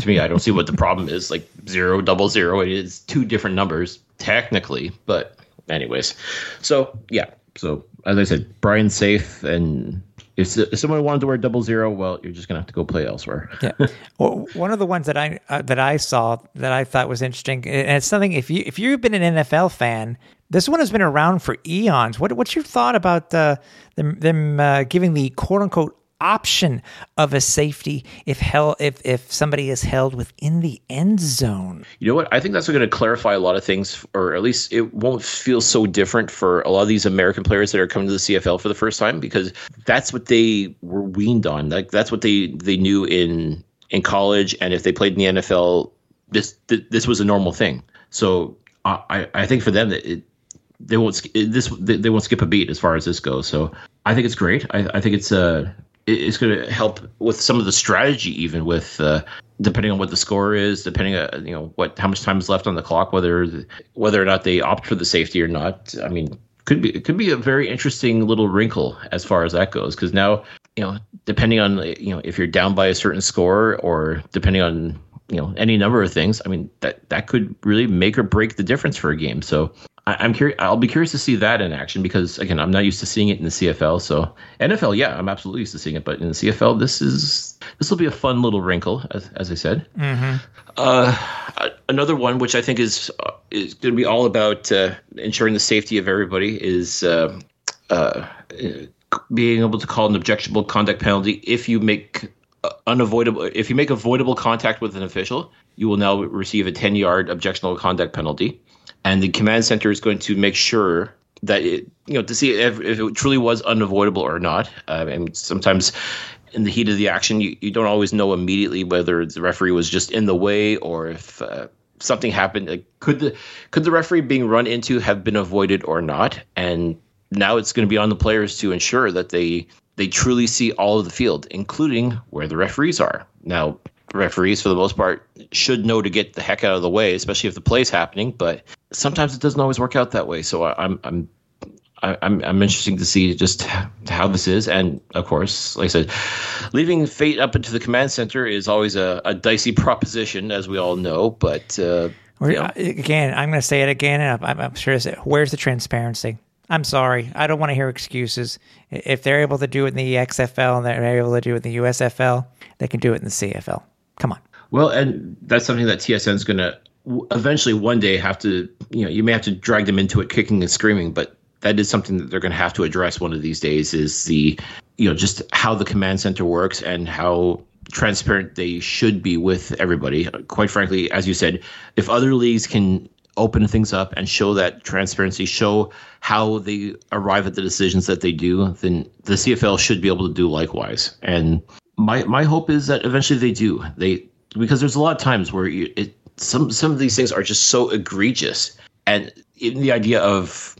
to me, I don't see what the problem is. Like zero, double zero, it is two different numbers technically, but anyways. So yeah. So as I said, Brian's safe, and if, if someone wanted to wear double zero, well, you're just gonna have to go play elsewhere. Yeah. Well, one of the ones that I uh, that I saw that I thought was interesting, and it's something if you if you've been an N F L fan, this one has been around for eons. What what's your thought about uh, them them uh, giving the quote unquote option of a safety if hell if if somebody is held within the end zone? You know what, I think that's going to clarify a lot of things, or at least it won't feel so different for a lot of these American players that are coming to the C F L for the first time, because that's what they were weaned on. Like that's what they they knew in in college, and if they played in the N F L, this th- this was a normal thing. So I I think for them that it they won't this they won't skip a beat as far as this goes. So I think it's great. I, I think it's a uh, it's going to help with some of the strategy, even with uh, depending on what the score is, depending on you know what how much time is left on the clock, whether whether or not they opt for the safety or not. I mean, could be it could be a very interesting little wrinkle as far as that goes, because now you know depending on you know if you're down by a certain score, or depending on you know any number of things. I mean that that could really make or break the difference for a game. So. I'm curious. I'll be curious to see that in action, because again, I'm not used to seeing it in the C F L. So N F L, yeah, I'm absolutely used to seeing it, but in the C F L, this is this will be a fun little wrinkle, as, as I said. Mm-hmm. Uh, another one, which I think is is going to be all about uh, ensuring the safety of everybody, is uh, uh, being able to call an objectionable conduct penalty if you make unavoidable, if you make avoidable contact with an official, you will now receive a ten-yard objectionable conduct penalty. And the command center is going to make sure that it, you know, to see if, if it truly was unavoidable or not. Uh, and sometimes in the heat of the action, you, you don't always know immediately whether the referee was just in the way or if uh, something happened. Like, could the could the referee being run into have been avoided or not? And now it's going to be on the players to ensure that they they truly see all of the field, including where the referees are. Now, referees, for the most part, should know to get the heck out of the way, especially if the play's happening. But sometimes it doesn't always work out that way. So I'm I'm I'm I'm interested to see just how this is. And of course, like I said, leaving fate up into the command center is always a, a dicey proposition, as we all know. But uh, you know. Again, I'm going to say it again, and I'm, I'm sure it's where's the transparency? I'm sorry. I don't want to hear excuses. If they're able to do it in the X F L and they're able to do it in the U S F L, they can do it in the C F L. Come on. Well, and that's something that T S N is going to eventually one day have to, you know, you may have to drag them into it kicking and screaming, but that is something that they're going to have to address one of these days is the, you know, just how the command center works and how transparent they should be with everybody. Quite frankly, as you said, if other leagues can open things up and show that transparency, show how they arrive at the decisions that they do, then the C F L should be able to do likewise. And my my hope is that eventually they do. They because there's a lot of times where you, it, some some of these things are just so egregious, and even the idea of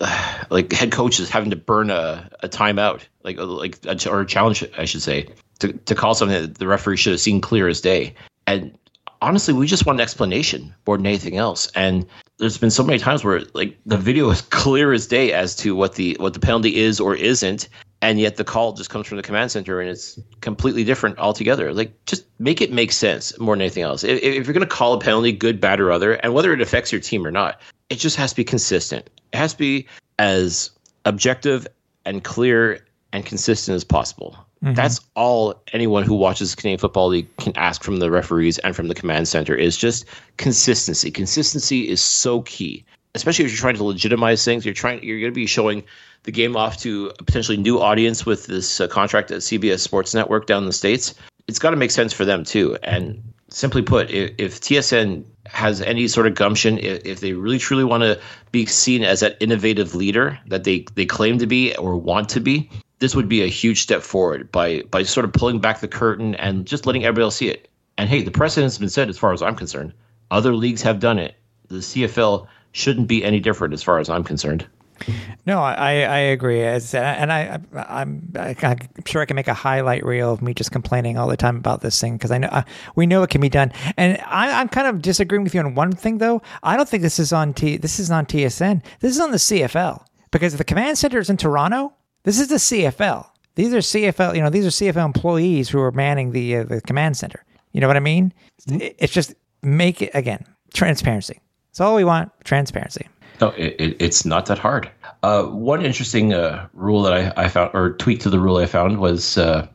uh, like head coaches having to burn a, a timeout, like like a, or a challenge, I should say, to to call something that the referee should have seen clear as day. And honestly, we just want an explanation more than anything else. And there's been so many times where like the video is clear as day as to what the what the penalty is or isn't, and yet the call just comes from the command center and it's completely different altogether. Like, just make it make sense more than anything else. If, if you're going to call a penalty, good, bad, or other, and whether it affects your team or not, it just has to be consistent. It has to be as objective and clear and consistent as possible. Mm-hmm. That's all anyone who watches Canadian Football League can ask from the referees and from the command center is just consistency. Consistency is so key, especially if you're trying to legitimize things. You're trying, you're going to be showing the game off to a potentially new audience with this uh, contract at C B S Sports Network down in the States. It's got to make sense for them too. And simply put, if, if T S N has any sort of gumption, if, if they really truly want to be seen as that innovative leader that they, they claim to be or want to be, this would be a huge step forward by by sort of pulling back the curtain and just letting everybody else see it. And hey, the precedent's been set as far as I'm concerned. Other leagues have done it. The C F L shouldn't be any different as far as I'm concerned. No, I, I agree. It's, and I, I, I'm, I, I'm sure I can make a highlight reel of me just complaining all the time about this thing because I know uh, we know it can be done. And I, I'm kind of disagreeing with you on one thing, though. I don't think this is on T. This is on T S N. This is on the C F L, because if the command center is in Toronto, this is the C F L. These are C F L, you know, these are C F L employees who are manning the uh, the command center. You know what I mean? Mm-hmm. It's just make it, again, transparency. It's all we want, transparency. No, it, it, it's not that hard. Uh, one interesting uh, rule that I, I found, or tweak to the rule I found, was uh,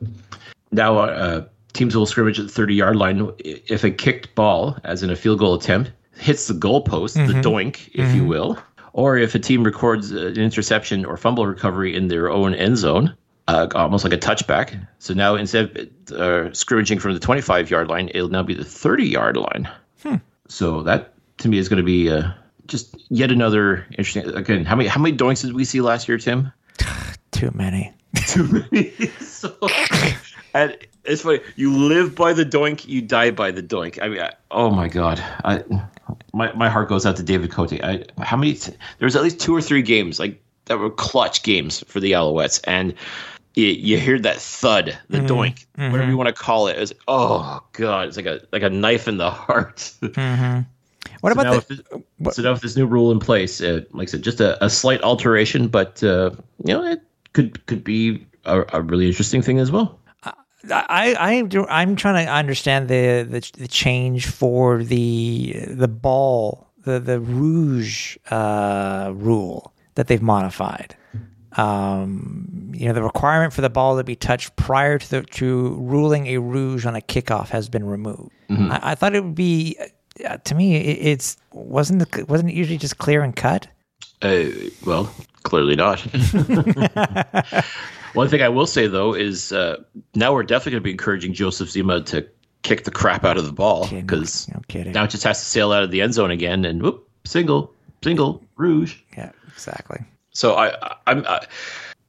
now uh, teams will scrimmage at the thirty-yard line if a kicked ball, as in a field goal attempt, hits the goalpost, mm-hmm. the doink, if mm-hmm. you will, or if a team records an interception or fumble recovery in their own end zone, uh, almost like a touchback. So now instead of uh, scrimmaging from the twenty-five-yard line, it'll now be the thirty-yard line. Hmm. So that, to me, is going to be uh, just yet another interesting... Again, how many how many doinks did we see last year, Tim? Too many. Too many. So, and it's funny. You live by the doink, you die by the doink. I mean, I, oh, my God. I... My my heart goes out to David Côté. I how many t- there was at least two or three games like that were clutch games for the Alouettes, and you, you hear that thud, the mm-hmm. doink, mm-hmm. whatever you want to call it. It's like, oh God, it's like a like a knife in the heart. Mm-hmm. What so about the, this, what, so now with this new rule in place? Uh, like I said, just a, a slight alteration, but uh, you know, it could could be a, a really interesting thing as well. I, I do, I'm trying to understand the, the the change for the the ball, the the rouge uh, rule that they've modified. Um, you know, the requirement for the ball to be touched prior to the, to ruling a rouge on a kickoff has been removed. Mm-hmm. I, I thought it would be, uh, to me, it, it's wasn't the, wasn't it usually just clear and cut? Uh, well, clearly not. One thing I will say, though, is uh, now we're definitely going to be encouraging Joseph Zima to kick the crap out of the ball, because no kidding. Now it just has to sail out of the end zone again, and whoop, single, single, rouge. Yeah, exactly. So I, I'm. I,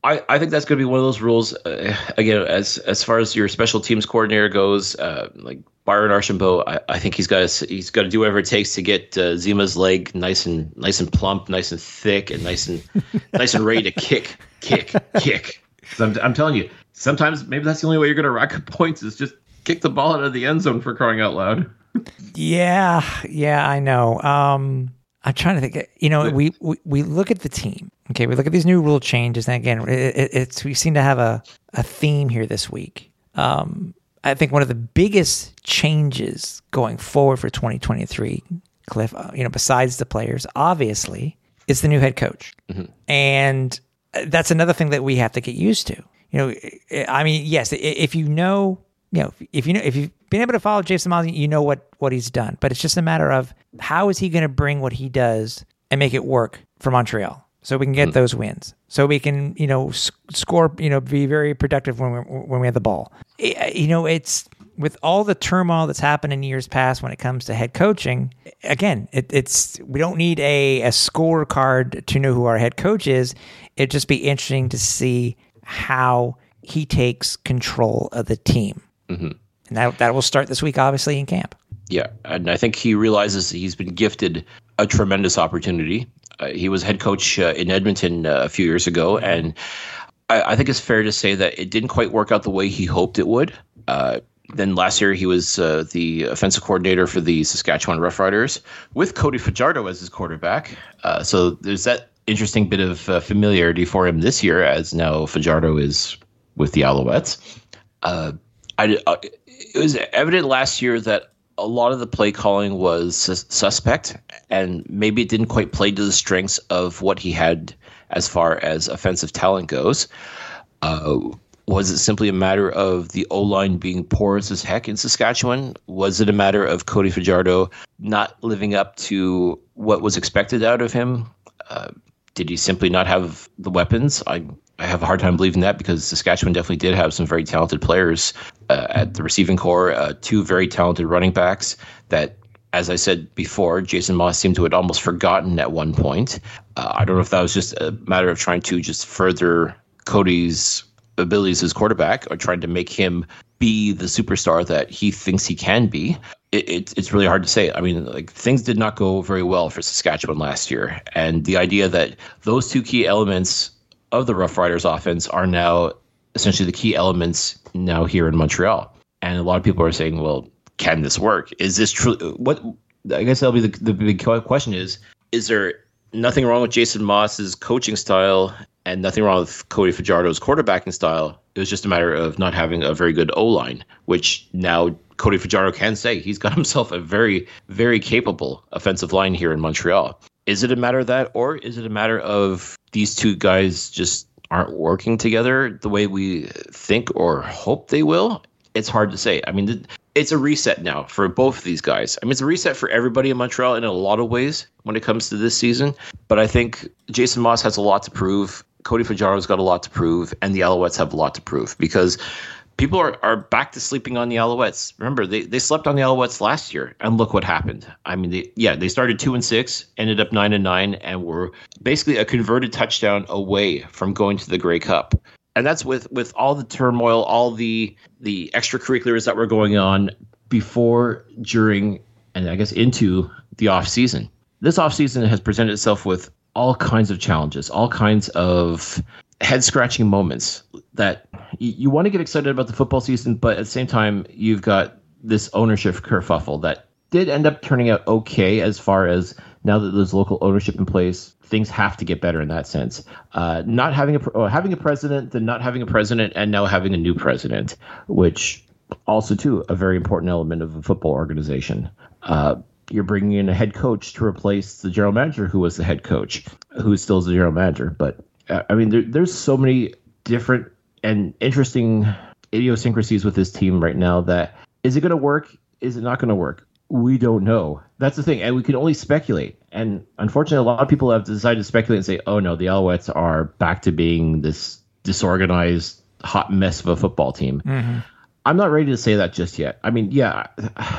I, I think that's going to be one of those rules. Uh, again, as as far as your special teams coordinator goes, uh, like Byron Archambault, I, I think he's got to, he's got to do whatever it takes to get uh, Zima's leg nice and nice and plump, nice and thick, and nice and nice and ready to kick, kick, kick. I'm, I'm telling you, sometimes maybe that's the only way you're going to rack up points is just kick the ball out of the end zone, for crying out loud. yeah, yeah, I know. Um, I'm trying to think. You know, we, we, we look at the team. Okay, we look at these new rule changes, and again, it, it's we seem to have a, a theme here this week. Um, I think one of the biggest changes going forward for twenty twenty-three, Cliff, you know, besides the players, obviously, is the new head coach, mm-hmm. and that's another thing that we have to get used to. You know, I mean, yes, if you know, you know, if you know, if you've been able to follow Jason Maas, you know what what he's done, but it's just a matter of how is he going to bring what he does and make it work for Montreal. So we can get those wins. So we can, you know, sc- score, you know, be very productive when we when we have the ball. It, you know, it's with all the turmoil that's happened in years past when it comes to head coaching. Again, it, it's we don't need a a scorecard to know who our head coach is. It'd just be interesting to see how he takes control of the team, mm-hmm. and that that will start this week, obviously, in camp. Yeah, and I think he realizes that he's been gifted a tremendous opportunity. Uh, he was head coach uh, in Edmonton uh, a few years ago, and I, I think it's fair to say that it didn't quite work out the way he hoped it would. Uh, then last year he was uh, the offensive coordinator for the Saskatchewan Rough Riders with Cody Fajardo as his quarterback. Uh, so there's that interesting bit of uh, familiarity for him this year, as now Fajardo is with the Alouettes. Uh, I, uh, it was evident last year that a lot of the play calling was sus- suspect, and maybe it didn't quite play to the strengths of what he had as far as offensive talent goes. Uh, was it simply a matter of the O-line being porous as heck in Saskatchewan? Was it a matter of Cody Fajardo not living up to what was expected out of him? Uh, did he simply not have the weapons? I I have a hard time believing that, because Saskatchewan definitely did have some very talented players uh, at the receiving corps, uh, two very talented running backs that, as I said before, Jason Maas seemed to have almost forgotten at one point. Uh, I don't know if that was just a matter of trying to just further Cody's abilities as quarterback, or trying to make him be the superstar that he thinks he can be. It, it, it's really hard to say. I mean, like, things did not go very well for Saskatchewan last year, and the idea that those two key elements of the Rough Riders offense are now essentially the key elements now here in Montreal. And a lot of people are saying, well, can this work? Is this true? What I guess that'll be the, the big question is, is there nothing wrong with Jason Maas's coaching style and nothing wrong with Cody Fajardo's quarterbacking style? It was just a matter of not having a very good O-line, which now Cody Fajardo can say he's got himself a very, very capable offensive line here in Montreal. Is it a matter of that, or is it a matter of these two guys just aren't working together the way we think or hope they will? It's hard to say. I mean, it's a reset now for both of these guys. I mean, it's a reset for everybody in Montreal in a lot of ways when it comes to this season. But I think Jason Maas has a lot to prove. Cody Fajardo's got a lot to prove, and the Alouettes have a lot to prove, because people are, are back to sleeping on the Alouettes. Remember, they, they slept on the Alouettes last year, and look what happened. I mean, they, yeah, they started two and six, ended up nine and nine, and were basically a converted touchdown away from going to the Grey Cup. And that's with, with all the turmoil, all the the extracurriculars that were going on before, during, and I guess into the off season. This off season has presented itself with all kinds of challenges, all kinds of head-scratching moments that you, you want to get excited about the football season, but at the same time, you've got this ownership kerfuffle that did end up turning out okay, as far as now that there's local ownership in place, things have to get better in that sense. Uh, not having a oh, having a president, then not having a president, and now having a new president, which also, too, a very important element of a football organization. Uh, you're bringing in a head coach to replace the general manager who was the head coach, who still is the general manager, but I mean, there, there's so many different and interesting idiosyncrasies with this team right now that, is it going to work? Is it not going to work? We don't know. That's the thing. And we can only speculate. And unfortunately, a lot of people have decided to speculate and say, oh, no, the Alouettes are back to being this disorganized hot mess of a football team. Mm-hmm. I'm not ready to say that just yet. I mean, yeah,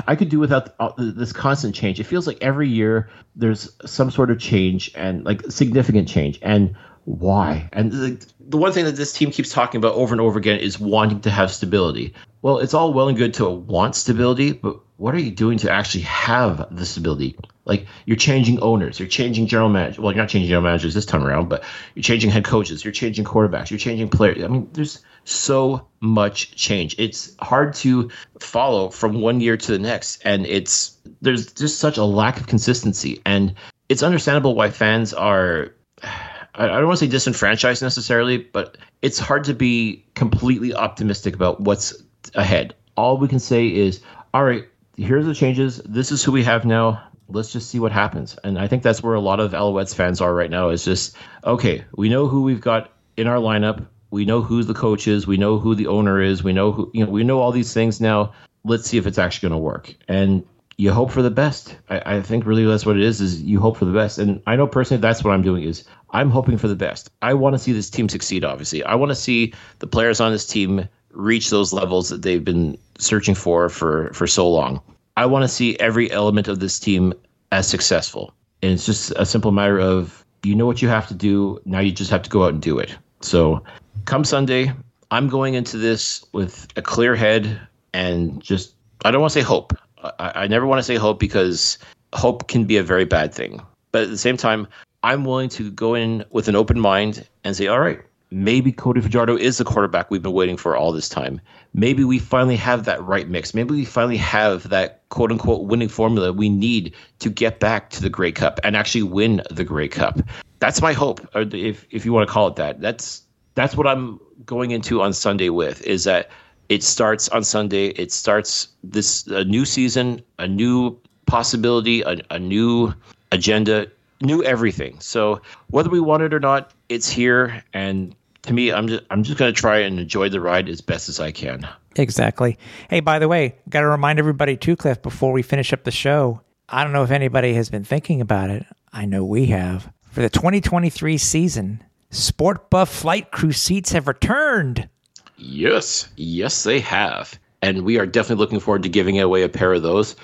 I could do without this constant change. It feels like every year there's some sort of change, and like significant change. And why? And the, the one thing that this team keeps talking about over and over again is wanting to have stability. Well, it's all well and good to want stability, but what are you doing to actually have the stability? Like, you're changing owners, you're changing general managers. Well, you're not changing general managers this time around, but you're changing head coaches, you're changing quarterbacks, you're changing players. I mean, there's so much change. It's hard to follow from one year to the next, and it's there's just such a lack of consistency. And it's understandable why fans are, I don't want to say disenfranchised necessarily, but it's hard to be completely optimistic about what's ahead. All we can say is, all right, here's the changes. This is who we have now. Let's just see what happens. And I think that's where a lot of Alouettes fans are right now, is just, okay, we know who we've got in our lineup. We know who the coach is. We know who the owner is. We know who, you know, we know all these things now. Let's see if it's actually going to work. And you hope for the best. I, I think really that's what it is, is you hope for the best. And I know personally that's what I'm doing, is I'm hoping for the best. I want to see this team succeed, obviously. I want to see the players on this team reach those levels that they've been searching for for, for so long. I want to see every element of this team as successful. And it's just a simple matter of, you know what you have to do. Now you just have to go out and do it. So come Sunday, I'm going into this with a clear head and just, I don't want to say hope. I, I never want to say hope, because hope can be a very bad thing. But at the same time, I'm willing to go in with an open mind and say, all right, maybe Cody Fajardo is the quarterback we've been waiting for all this time. Maybe we finally have that right mix. Maybe we finally have that quote-unquote winning formula we need to get back to the Grey Cup and actually win the Grey Cup. That's my hope, or if if you want to call it that. That's that's what I'm going into on Sunday with, is that it starts on Sunday. It starts this a new season, a new possibility, a, a new agenda, new everything. So whether we want it or not, it's here. And to me, I'm just, I'm just going to try and enjoy the ride as best as I can. Exactly. Hey, by the way, got to remind everybody too, Cliff, before we finish up the show, I don't know if anybody has been thinking about it. I know we have. For the twenty twenty-three season, Sport Buff Flight Crew seats have returned. Yes. Yes, they have. And we are definitely looking forward to giving away a pair of those.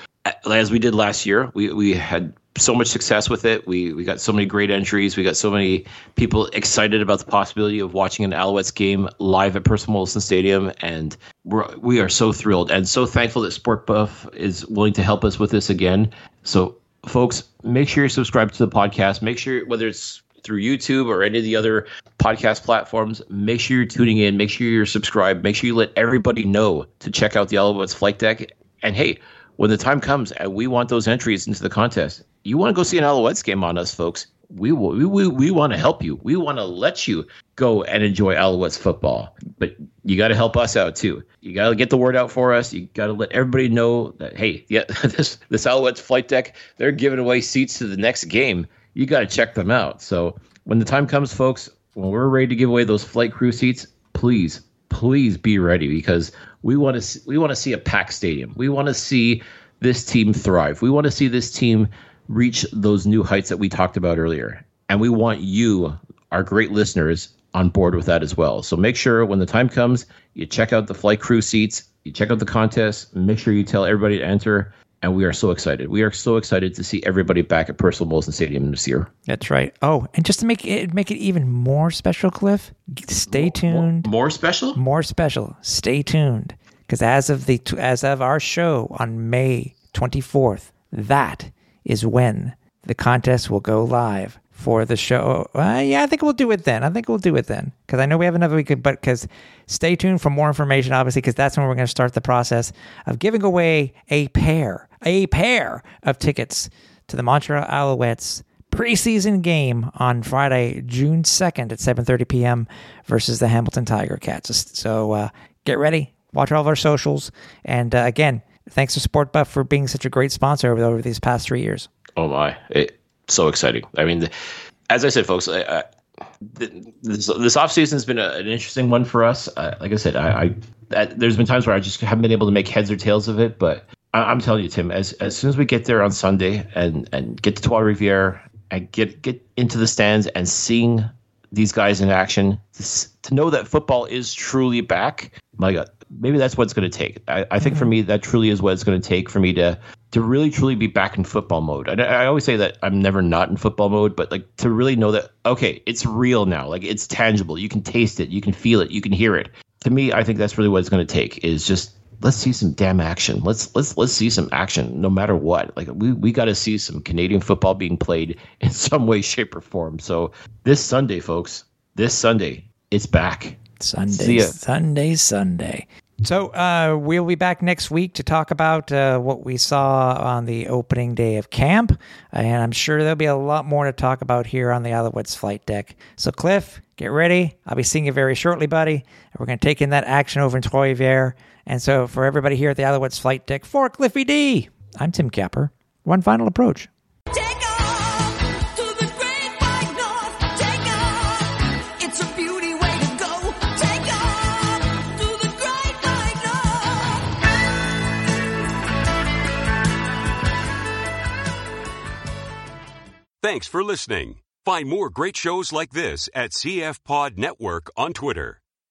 As we did last year, we, we had so much success with it. We we got so many great entries. We got so many people excited about the possibility of watching an Alouettes game live at Percival Molson Stadium. And we're, we are so thrilled and so thankful that Sport Buff is willing to help us with this again. So, folks, make sure you're subscribed to the podcast. Make sure, whether it's through YouTube or any of the other podcast platforms, make sure you're tuning in. Make sure you're subscribed. Make sure you let everybody know to check out the Alouettes Flight Deck. And, hey, when the time comes and we want those entries into the contest, you want to go see an Alouettes game on us, folks. We will, we, we, we want to help you. We want to let you go and enjoy Alouettes football. But you got to help us out, too. You got to get the word out for us. You got to let everybody know that, hey, yeah, this, this Alouettes Flight Deck, they're giving away seats to the next game. You got to check them out. So when the time comes, folks, when we're ready to give away those flight crew seats, please, please be ready, because we want to we want to see a packed stadium. We want to see this team thrive. We want to see this team reach those new heights that we talked about earlier. And we want you, our great listeners, on board with that as well. So make sure when the time comes, you check out the flight crew seats, you check out the contest, make sure you tell everybody to enter. And we are so excited. We are so excited to see everybody back at Percival Molson Stadium this year. That's right. Oh, and just to make it make it even more special, Cliff, stay tuned. More, more special? More special. Stay tuned, because as of the as of our show on May twenty-fourth, that is when the contest will go live for the show. Uh, yeah, I think we'll do it then. I think we'll do it then, because I know we have another week. But because stay tuned for more information, obviously, because that's when we're going to start the process of giving away a pair. a pair of tickets to the Montreal Alouettes preseason game on Friday, June second at seven thirty p.m. versus the Hamilton Tiger Cats. So uh, get ready, watch all of our socials. And uh, again, thanks to Sport Buff for being such a great sponsor over, over these past three years. Oh my, it, so exciting. I mean, the, as I said, folks, I, I, the, this, this offseason has been a, an interesting one for us. Uh, like I said, I, I that, there's been times where I just haven't been able to make heads or tails of it, but I'm telling you, Tim, as as soon as we get there on Sunday and, and get to Trois-Rivières and get, get into the stands and seeing these guys in action, to, to know that football is truly back. My God, maybe that's what it's going to take. I, I think for me, that truly is what it's going to take for me to to really, truly be back in football mode. I, I always say that I'm never not in football mode, but like to really know that, okay, it's real now. Like it's tangible. You can taste it. You can feel it. You can hear it. To me, I think that's really what it's going to take is just let's see some damn action. Let's let's let's see some action no matter what. Like we, we got to see some Canadian football being played in some way, shape or form. So this Sunday, folks, this Sunday, it's back. Sunday, Sunday, Sunday. So uh, we'll be back next week to talk about uh, what we saw on the opening day of camp. And I'm sure there'll be a lot more to talk about here on the Alouettes Flight Deck. So Cliff, get ready. I'll be seeing you very shortly, buddy. And we're going to take in that action over in Trois-Rivières. And so for everybody here at the Alouettes Flight Deck, for Cliffy D, I'm Tim Capper. One final approach. Thanks for listening. Find more great shows like this at C F Pod Network on Twitter.